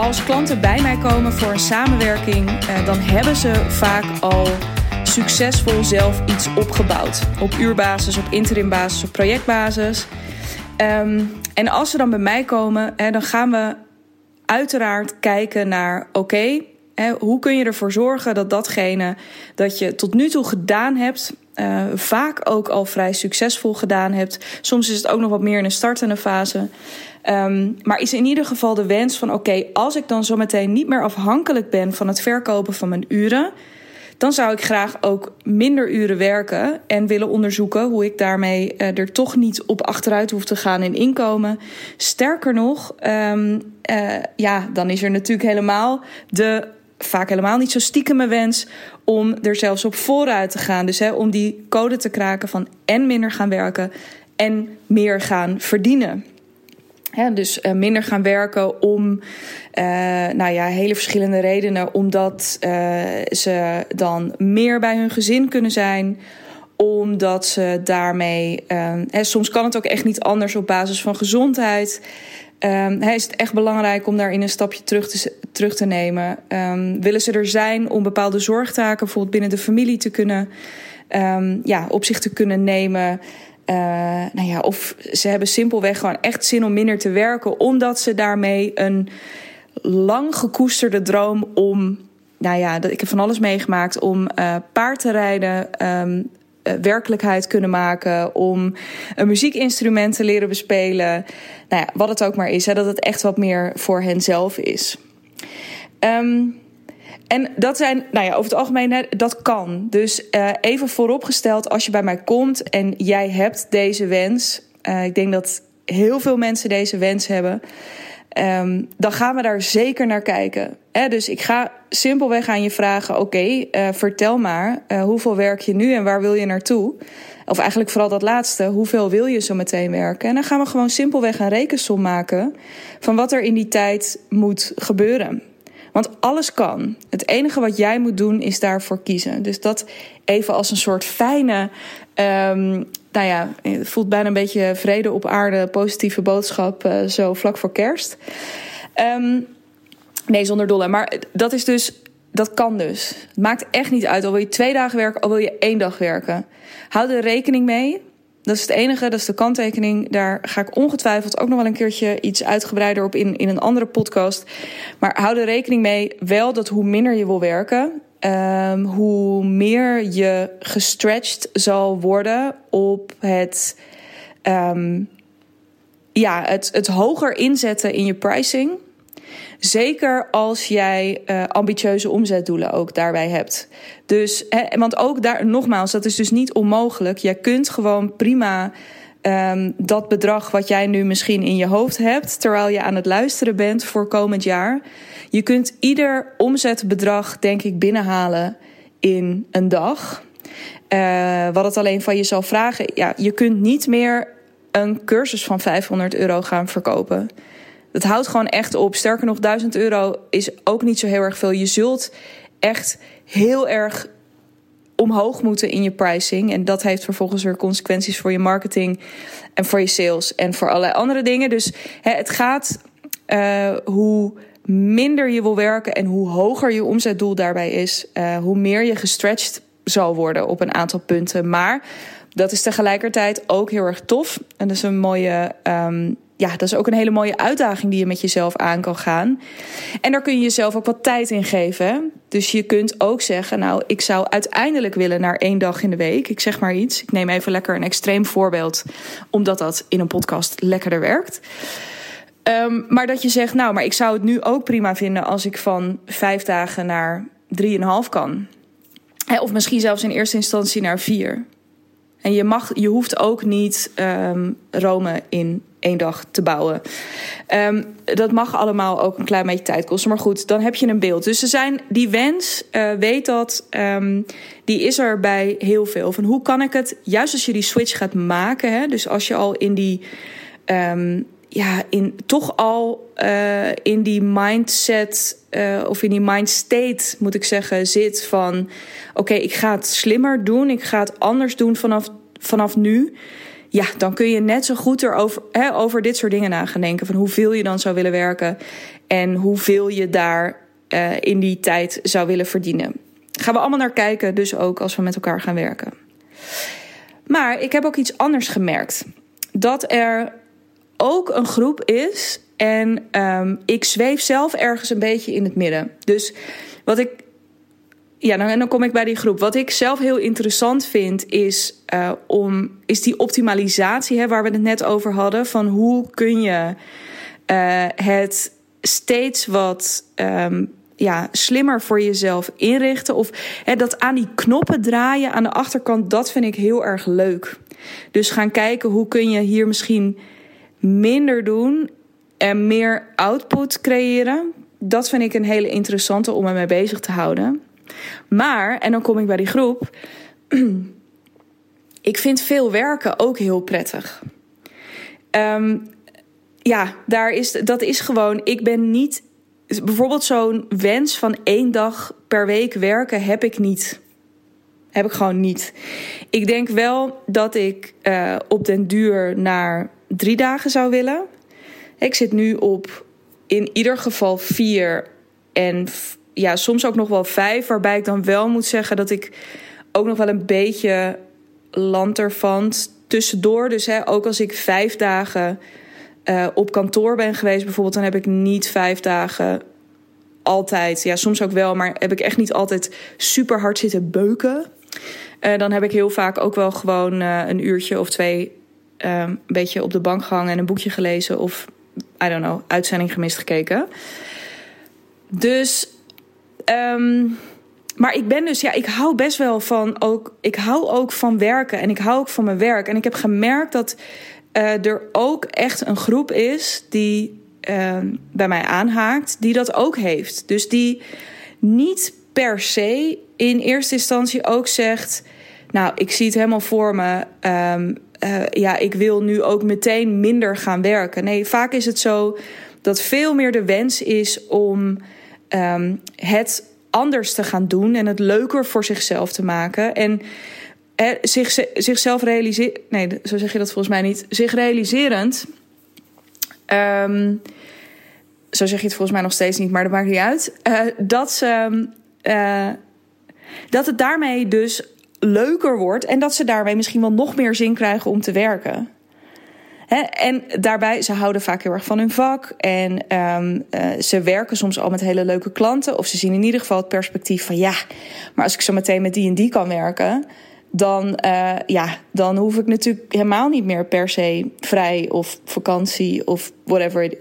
Als klanten bij mij komen voor een samenwerking, dan hebben ze vaak al succesvol zelf iets opgebouwd. Op uurbasis, op interimbasis, op projectbasis. En als ze dan bij mij komen, dan gaan we uiteraard kijken naar oké, hoe kun je ervoor zorgen dat datgene dat je tot nu toe gedaan hebt, vaak ook al vrij succesvol gedaan hebt. Soms is het ook nog wat meer in een startende fase. Maar is in ieder geval de wens van oké, als ik dan zometeen niet meer afhankelijk ben van het verkopen van mijn uren, dan zou ik graag ook minder uren werken en willen onderzoeken hoe ik daarmee er toch niet op achteruit hoef te gaan in inkomen. Sterker nog, dan is er natuurlijk helemaal vaak helemaal niet zo stiekeme wens om er zelfs op vooruit te gaan. Dus om die code te kraken van en minder gaan werken en meer gaan verdienen. Dus minder gaan werken om hele verschillende redenen. Omdat ze dan meer bij hun gezin kunnen zijn. Omdat ze daarmee soms kan het ook echt niet anders op basis van gezondheid. Is het echt belangrijk om daarin een stapje terug te nemen? Willen ze er zijn om bepaalde zorgtaken bijvoorbeeld binnen de familie te kunnen op zich te kunnen nemen? Of ze hebben simpelweg gewoon echt zin om minder te werken, omdat ze daarmee een lang gekoesterde droom om, ik heb van alles meegemaakt, om paard te rijden, werkelijkheid kunnen maken, om een muziekinstrument te leren bespelen. Wat het ook maar is, dat het echt wat meer voor henzelf is. En dat zijn, over het algemeen, dat kan. Dus even vooropgesteld, als je bij mij komt en jij hebt deze wens, ik denk dat heel veel mensen deze wens hebben, dan gaan we daar zeker naar kijken. Dus ik ga simpelweg aan je vragen, vertel maar, hoeveel werk je nu en waar wil je naartoe? Of eigenlijk vooral dat laatste, hoeveel wil je zo meteen werken? En dan gaan we gewoon simpelweg een rekensom maken van wat er in die tijd moet gebeuren. Want alles kan. Het enige wat jij moet doen is daarvoor kiezen. Dus dat even als een soort fijne, het voelt bijna een beetje vrede op aarde, positieve boodschap, zo vlak voor kerst. Nee, zonder dolle. Maar dat is dus, dat kan dus. Het maakt echt niet uit. Al wil je 2 dagen werken, al wil je 1 dag werken. Hou er rekening mee. Dat is het enige, dat is de kanttekening. Daar ga ik ongetwijfeld ook nog wel een keertje iets uitgebreider op in een andere podcast. Maar hou er rekening mee wel dat hoe minder je wil werken, hoe meer je gestretched zal worden op het, het hoger inzetten in je pricing. Zeker als jij ambitieuze omzetdoelen ook daarbij hebt. Dus, want ook daar, nogmaals, dat is dus niet onmogelijk. Jij kunt gewoon prima dat bedrag wat jij nu misschien in je hoofd hebt, terwijl je aan het luisteren bent voor komend jaar. Je kunt ieder omzetbedrag, denk ik, binnenhalen in een dag. Wat het alleen van je zal vragen. Ja, je kunt niet meer een cursus van €500 gaan verkopen. Dat houdt gewoon echt op. Sterker nog, €1000 is ook niet zo heel erg veel. Je zult echt heel erg omhoog moeten in je pricing. En dat heeft vervolgens weer consequenties voor je marketing en voor je sales en voor allerlei andere dingen. Dus het gaat hoe minder je wil werken en hoe hoger je omzetdoel daarbij is, hoe meer je gestretched zal worden op een aantal punten. Maar dat is tegelijkertijd ook heel erg tof. En dat is een mooie, dat is ook een hele mooie uitdaging die je met jezelf aan kan gaan. En daar kun je jezelf ook wat tijd in geven. Hè? Dus je kunt ook zeggen, ik zou uiteindelijk willen naar 1 dag in de week. Ik zeg maar iets. Ik neem even lekker een extreem voorbeeld, omdat dat in een podcast lekkerder werkt. Maar dat je zegt, maar ik zou het nu ook prima vinden als ik van 5 dagen naar 3,5 kan. Of misschien zelfs in eerste instantie naar 4. En je hoeft ook niet Rome in 1 dag te bouwen. Dat mag allemaal ook een klein beetje tijd kosten. Maar goed, dan heb je een beeld. Dus die wens, weet dat, die is er bij heel veel. Van hoe kan ik het, juist als je die switch gaat maken. Dus als je al in die, in die mindset of in die mindstate, moet ik zeggen, zit van ik ga het slimmer doen, ik ga het anders doen vanaf nu. Ja, dan kun je net zo goed erover over dit soort dingen na gaan denken. Van hoeveel je dan zou willen werken en hoeveel je daar in die tijd zou willen verdienen. Gaan we allemaal naar kijken, dus ook als we met elkaar gaan werken. Maar ik heb ook iets anders gemerkt. Dat er ook een groep is en ik zweef zelf ergens een beetje in het midden. Dus wat ik... Ja, dan kom ik bij die groep. Wat ik zelf heel interessant vind is die optimalisatie, waar we het net over hadden. Van hoe kun je het steeds wat slimmer voor jezelf inrichten. Of dat aan die knoppen draaien aan de achterkant, dat vind ik heel erg leuk. Dus gaan kijken hoe kun je hier misschien minder doen en meer output creëren. Dat vind ik een hele interessante om ermee bezig te houden. Maar, en dan kom ik bij die groep, ik vind veel werken ook heel prettig. Dat is gewoon, ik ben niet... Bijvoorbeeld zo'n wens van 1 dag per week werken heb ik niet. Heb ik gewoon niet. Ik denk wel dat ik op den duur naar 3 dagen zou willen. Ik zit nu op in ieder geval 4 en... Ja, soms ook nog wel 5, waarbij ik dan wel moet zeggen dat ik ook nog wel een beetje lanterfant tussendoor. Dus ook als ik 5 dagen op kantoor ben geweest bijvoorbeeld, dan heb ik niet 5 dagen altijd. Ja, soms ook wel, maar heb ik echt niet altijd super hard zitten beuken. Dan heb ik heel vaak ook wel gewoon een uurtje of 2 een beetje op de bank gehangen en een boekje gelezen of, I don't know, uitzending gemist gekeken. Dus... maar ik ben dus, ik hou best wel van ook... Ik hou ook van werken en ik hou ook van mijn werk. En ik heb gemerkt dat er ook echt een groep is die bij mij aanhaakt, die dat ook heeft. Dus die niet per se in eerste instantie ook zegt... Nou, ik zie het helemaal voor me. Ik wil nu ook meteen minder gaan werken. Nee, vaak is het zo dat veel meer de wens is om... het anders te gaan doen en het leuker voor zichzelf te maken. En zichzelf realiseren... Nee, zo zeg je dat volgens mij niet. Zich realiserend... zo zeg je het volgens mij nog steeds niet, maar dat maakt niet uit. Dat het daarmee dus leuker wordt... en dat ze daarmee misschien wel nog meer zin krijgen om te werken... En daarbij, ze houden vaak heel erg van hun vak. En ze werken soms al met hele leuke klanten. Of ze zien in ieder geval het perspectief van... ja, maar als ik zo meteen met die en die kan werken... dan hoef ik natuurlijk helemaal niet meer per se vrij of vakantie of whatever.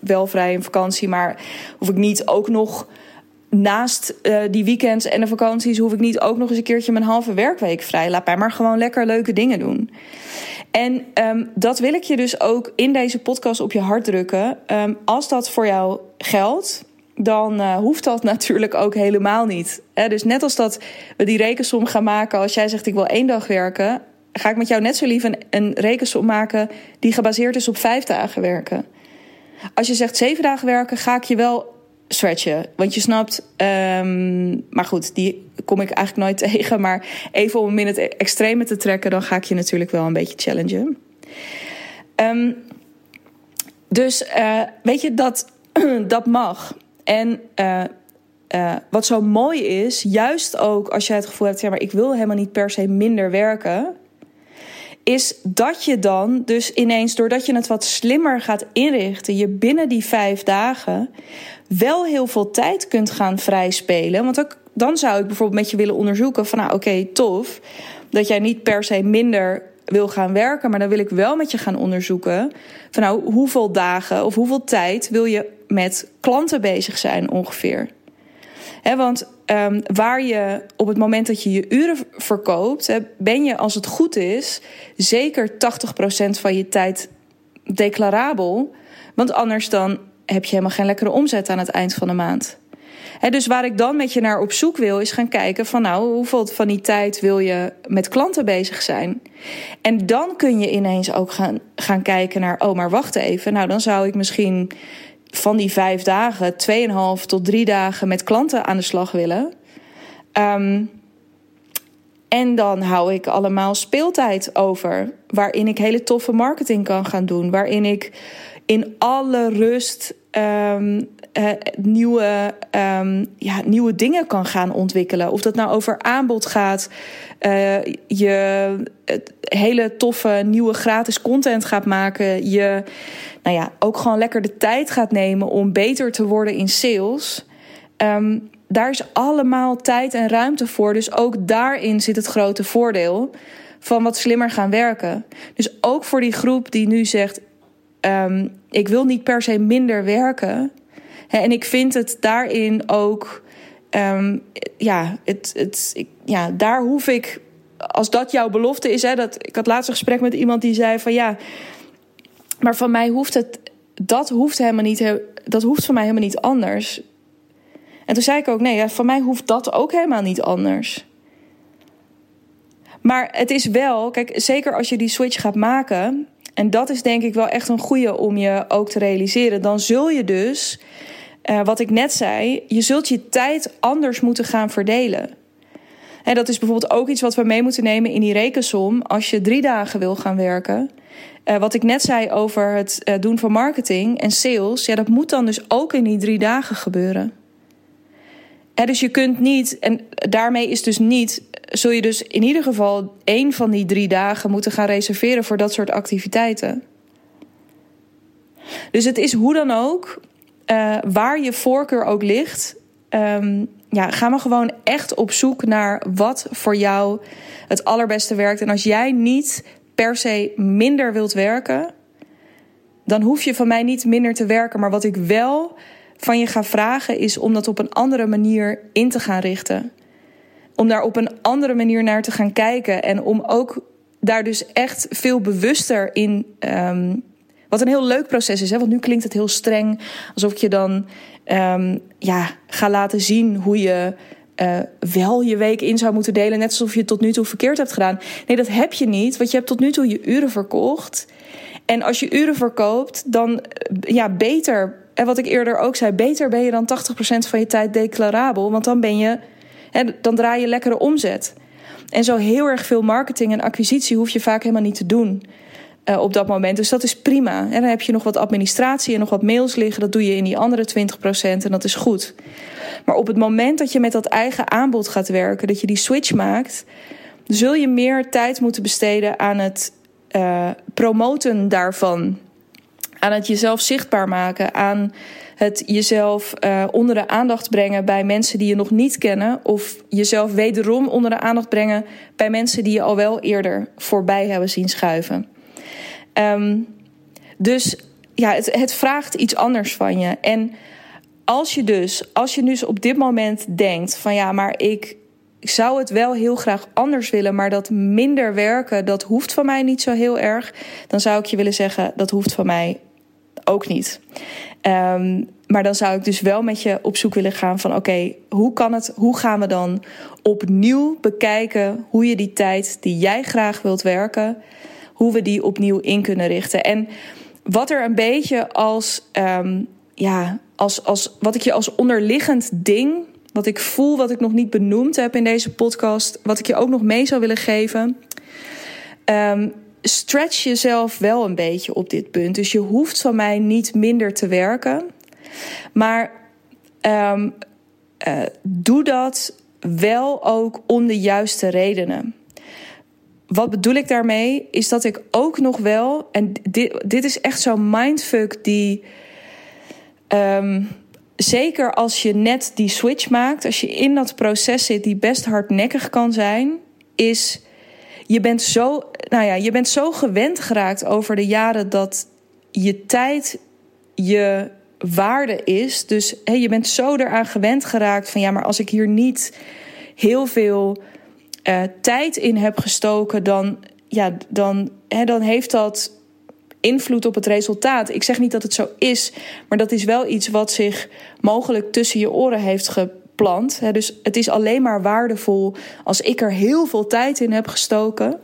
Wel vrij en vakantie, maar hoef ik niet ook nog... naast die weekends en de vakanties... hoef ik niet ook nog eens een keertje mijn halve werkweek vrij. Laat mij maar gewoon lekker leuke dingen doen. En dat wil ik je dus ook in deze podcast op je hart drukken. Als dat voor jou geldt, dan hoeft dat natuurlijk ook helemaal niet. Dus net als dat we die rekensom gaan maken... als jij zegt ik wil 1 dag werken... ga ik met jou net zo lief een rekensom maken... die gebaseerd is op 5 dagen werken. Als je zegt 7 dagen werken, ga ik je wel... stretchen, want je snapt... maar goed, die kom ik eigenlijk nooit tegen... maar even om in het extreme te trekken... dan ga ik je natuurlijk wel een beetje challengen. Weet je, dat mag. En wat zo mooi is... juist ook als jij het gevoel hebt... ja, maar ik wil helemaal niet per se minder werken... is dat je dan dus ineens, doordat je het wat slimmer gaat inrichten... je binnen die 5 dagen wel heel veel tijd kunt gaan vrijspelen. Want ook, dan zou ik bijvoorbeeld met je willen onderzoeken... van nou oké, tof, dat jij niet per se minder wil gaan werken... maar dan wil ik wel met je gaan onderzoeken... van nou hoeveel dagen of hoeveel tijd wil je met klanten bezig zijn ongeveer... want waar je op het moment dat je je uren verkoopt... ben je, als het goed is, zeker 80% van je tijd declarabel. Want anders dan heb je helemaal geen lekkere omzet aan het eind van de maand. Dus waar ik dan met je naar op zoek wil... is gaan kijken van nou, hoeveel van die tijd wil je met klanten bezig zijn. En dan kun je ineens ook gaan kijken naar... oh, maar wacht even, nou dan zou ik misschien... van die 5 dagen, 2,5 tot 3 dagen met klanten aan de slag willen. En dan hou ik allemaal speeltijd over, waarin ik hele toffe marketing kan gaan doen. Waarin ik in alle rust nieuwe dingen kan gaan ontwikkelen. Of dat nou over aanbod gaat, je hele toffe nieuwe gratis content gaat maken. Je ook gewoon lekker de tijd gaat nemen om beter te worden in sales. Daar is allemaal tijd en ruimte voor. Dus ook daarin zit het grote voordeel van wat slimmer gaan werken. Dus ook voor die groep die nu zegt, ik wil niet per se minder werken. Hè, en ik vind het daarin ook, daar hoef ik, als dat jouw belofte is. Hè, ik had laatst een gesprek met iemand die zei van ja, maar van mij hoeft het, dat hoeft van mij helemaal niet anders. En toen zei ik ook, van mij hoeft dat ook helemaal niet anders. Maar het is wel, kijk, zeker als je die switch gaat maken, en dat is denk ik wel echt een goeie om je ook te realiseren, dan zul je dus, wat ik net zei, je zult je tijd anders moeten gaan verdelen. En dat is bijvoorbeeld ook iets wat we mee moeten nemen in die rekensom, als je 3 dagen wil gaan werken. Wat ik net zei over het doen van marketing en sales, ja, dat moet dan dus ook in die 3 dagen gebeuren. He, dus je kunt niet, en daarmee is dus niet, zul je dus in ieder geval 1 van die 3 dagen moeten gaan reserveren voor dat soort activiteiten. Dus het is hoe dan ook, waar je voorkeur ook ligt, ga maar gewoon echt op zoek naar wat voor jou het allerbeste werkt. En als jij niet per se minder wilt werken, dan hoef je van mij niet minder te werken. Maar wat ik wel van je gaan vragen is om dat op een andere manier in te gaan richten. Om daar op een andere manier naar te gaan kijken. En om ook daar dus echt veel bewuster in, wat een heel leuk proces is. Hè? Want nu klinkt het heel streng. Alsof ik je dan ga laten zien hoe je wel je week in zou moeten delen. Net alsof je het tot nu toe verkeerd hebt gedaan. Nee, dat heb je niet. Want je hebt tot nu toe je uren verkocht. En als je uren verkoopt, dan beter. En wat ik eerder ook zei, beter ben je dan 80% van je tijd declarabel. Want dan dan draai je lekkere omzet. En zo heel erg veel marketing en acquisitie hoef je vaak helemaal niet te doen op dat moment. Dus dat is prima. En dan heb je nog wat administratie en nog wat mails liggen. Dat doe je in die andere 20% en dat is goed. Maar op het moment dat je met dat eigen aanbod gaat werken, dat je die switch maakt, zul je meer tijd moeten besteden aan het promoten daarvan. Aan het jezelf zichtbaar maken. Aan het jezelf onder de aandacht brengen bij mensen die je nog niet kennen. Of jezelf wederom onder de aandacht brengen bij mensen die je al wel eerder voorbij hebben zien schuiven. Het vraagt iets anders van je. En als je dus op dit moment denkt van ja, maar ik zou het wel heel graag anders willen, maar dat minder werken, dat hoeft van mij niet zo heel erg. Dan zou ik je willen zeggen, dat hoeft van mij ook niet. Maar dan zou ik dus wel met je op zoek willen gaan van oké, hoe kan het? Hoe gaan we dan opnieuw bekijken hoe je die tijd die jij graag wilt werken, hoe we die opnieuw in kunnen richten? En wat er een beetje als wat ik je als onderliggend ding, wat ik voel, wat ik nog niet benoemd heb in deze podcast, wat ik je ook nog mee zou willen geven. Stretch jezelf wel een beetje op dit punt. Dus je hoeft van mij niet minder te werken. Maar doe dat wel ook om de juiste redenen. Wat bedoel ik daarmee? Is dat ik ook nog wel, en dit is echt zo'n mindfuck die zeker als je net die switch maakt, als je in dat proces zit die best hardnekkig kan zijn, is je bent zo gewend geraakt over de jaren dat je tijd je waarde is. Dus je bent zo eraan gewend geraakt van ja, maar als ik hier niet heel veel tijd in heb gestoken, dan heeft dat invloed op het resultaat. Ik zeg niet dat het zo is, maar dat is wel iets wat zich mogelijk tussen je oren heeft geplant. Dus het is alleen maar waardevol als ik er heel veel tijd in heb gestoken.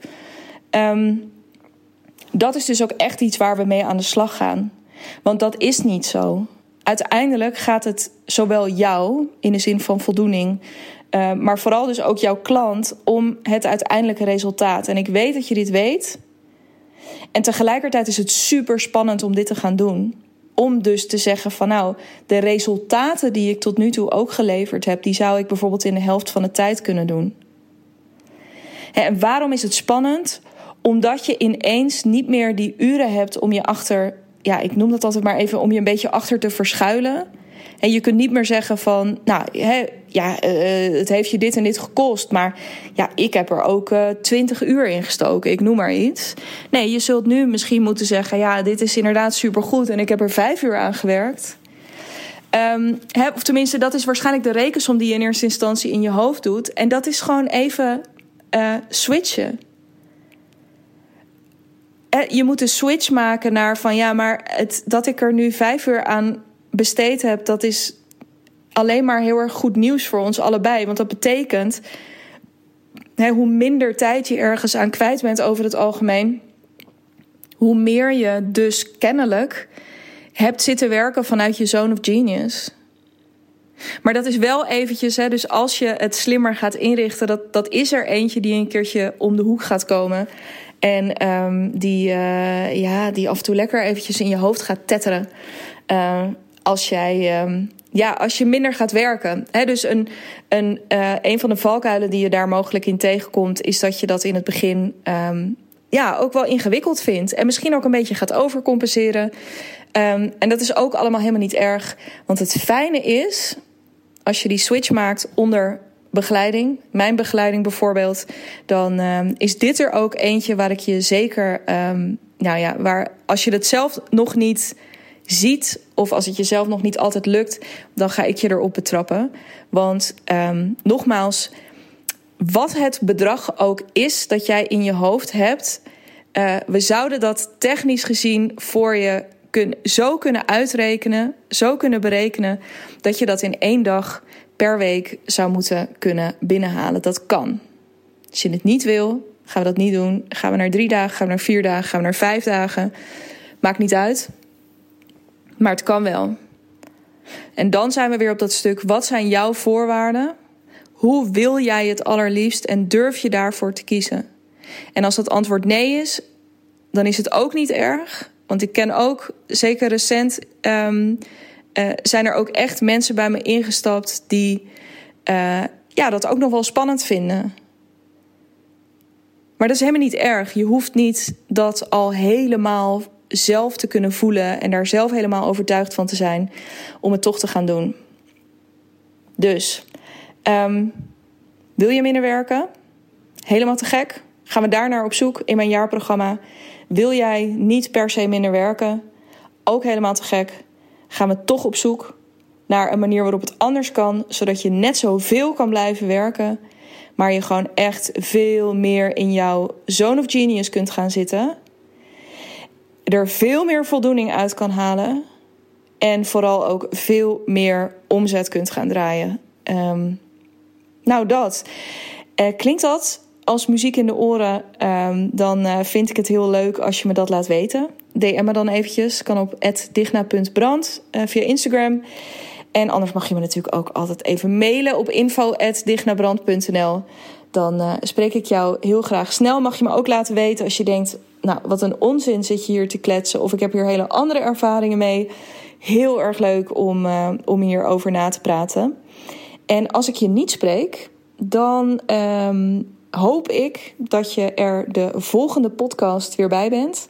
Dat is dus ook echt iets waar we mee aan de slag gaan. Want dat is niet zo. Uiteindelijk gaat het zowel jou, in de zin van voldoening, Maar vooral dus ook jouw klant om het uiteindelijke resultaat. En ik weet dat je dit weet. En tegelijkertijd is het super spannend om dit te gaan doen. Om dus te zeggen van nou, de resultaten die ik tot nu toe ook geleverd heb, die zou ik bijvoorbeeld in de helft van de tijd kunnen doen. En waarom is het spannend? Omdat je ineens niet meer die uren hebt om je achter, ja, ik noem dat altijd maar even, om je een beetje achter te verschuilen. En je kunt niet meer zeggen van, nou, het heeft je dit en dit gekost, maar ja, ik heb er ook 20 uur in gestoken, ik noem maar iets. Nee, je zult nu misschien moeten zeggen, ja, dit is inderdaad supergoed en ik heb er 5 uur aan gewerkt. Of tenminste, dat is waarschijnlijk de rekensom die je in eerste instantie in je hoofd doet. En dat is gewoon even switchen. Je moet een switch maken naar van, ja, maar dat ik er nu 5 uur aan besteed heb, dat is alleen maar heel erg goed nieuws voor ons allebei. Want dat betekent, hoe minder tijd je ergens aan kwijt bent over het algemeen, hoe meer je dus kennelijk hebt zitten werken vanuit je zone of genius. Maar dat is wel eventjes, dus als je het slimmer gaat inrichten, dat is er eentje die een keertje om de hoek gaat komen. En die af en toe lekker eventjes in je hoofd gaat tetteren. Als je minder gaat werken. Dus een van de valkuilen die je daar mogelijk in tegenkomt, is dat je dat in het begin ook wel ingewikkeld vindt. En misschien ook een beetje gaat overcompenseren. En dat is ook allemaal helemaal niet erg. Want het fijne is, als je die switch maakt onder begeleiding, mijn begeleiding bijvoorbeeld, dan is dit er ook eentje waar ik je zeker, waar als je het zelf nog niet ziet, of als het jezelf nog niet altijd lukt, dan ga ik je erop betrappen. Want nogmaals, wat het bedrag ook is dat jij in je hoofd hebt, we zouden dat technisch gezien voor je zo kunnen uitrekenen, zo kunnen berekenen, dat je dat in 1 dag per week zou moeten kunnen binnenhalen. Dat kan. Als je het niet wil, gaan we dat niet doen. Gaan we naar 3 dagen, gaan we naar 4 dagen, gaan we naar 5 dagen. Maakt niet uit. Maar het kan wel. En dan zijn we weer op dat stuk. Wat zijn jouw voorwaarden? Hoe wil jij het allerliefst en durf je daarvoor te kiezen? En als dat antwoord nee is, dan is het ook niet erg. Want ik ken ook, zeker recent, zijn er ook echt mensen bij me ingestapt die dat ook nog wel spannend vinden. Maar dat is helemaal niet erg. Je hoeft niet dat al helemaal zelf te kunnen voelen en daar zelf helemaal overtuigd van te zijn om het toch te gaan doen. Dus, wil je minder werken? Helemaal te gek. Gaan we daarnaar op zoek in mijn jaarprogramma. Wil jij niet per se minder werken? Ook helemaal te gek. Gaan we toch op zoek naar een manier waarop het anders kan, zodat je net zoveel kan blijven werken, maar je gewoon echt veel meer in jouw zone of genius kunt gaan zitten, er veel meer voldoening uit kan halen en vooral ook veel meer omzet kunt gaan draaien. Klinkt dat als muziek in de oren, dan vind ik het heel leuk als je me dat laat weten. DM me dan eventjes, kan op @digna.brand via Instagram. En anders mag je me natuurlijk ook altijd even mailen op info@dignabrand.nl. Dan spreek ik jou heel graag snel. Mag je me ook laten weten als je denkt, nou, wat een onzin zit je hier te kletsen, of ik heb hier hele andere ervaringen mee. Heel erg leuk om hierover na te praten. En als ik je niet spreek, dan hoop ik dat je er de volgende podcast weer bij bent.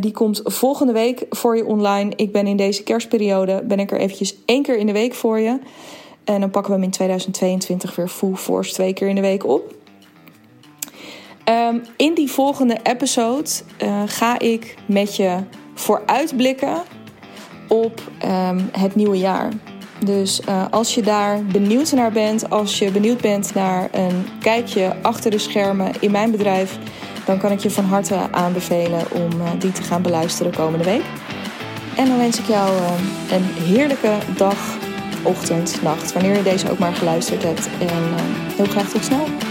Die komt volgende week voor je online. Ik ben in deze kerstperiode er eventjes 1 keer in de week voor je. En dan pakken we hem in 2022 weer full force 2 keer in de week op. In die volgende episode ga ik met je vooruitblikken op het nieuwe jaar. Dus als je daar benieuwd naar bent, als je benieuwd bent naar een kijkje achter de schermen in mijn bedrijf, dan kan ik je van harte aanbevelen om die te gaan beluisteren komende week. En dan wens ik jou een heerlijke dag, ochtend, nacht, wanneer je deze ook maar geluisterd hebt. En heel graag tot snel.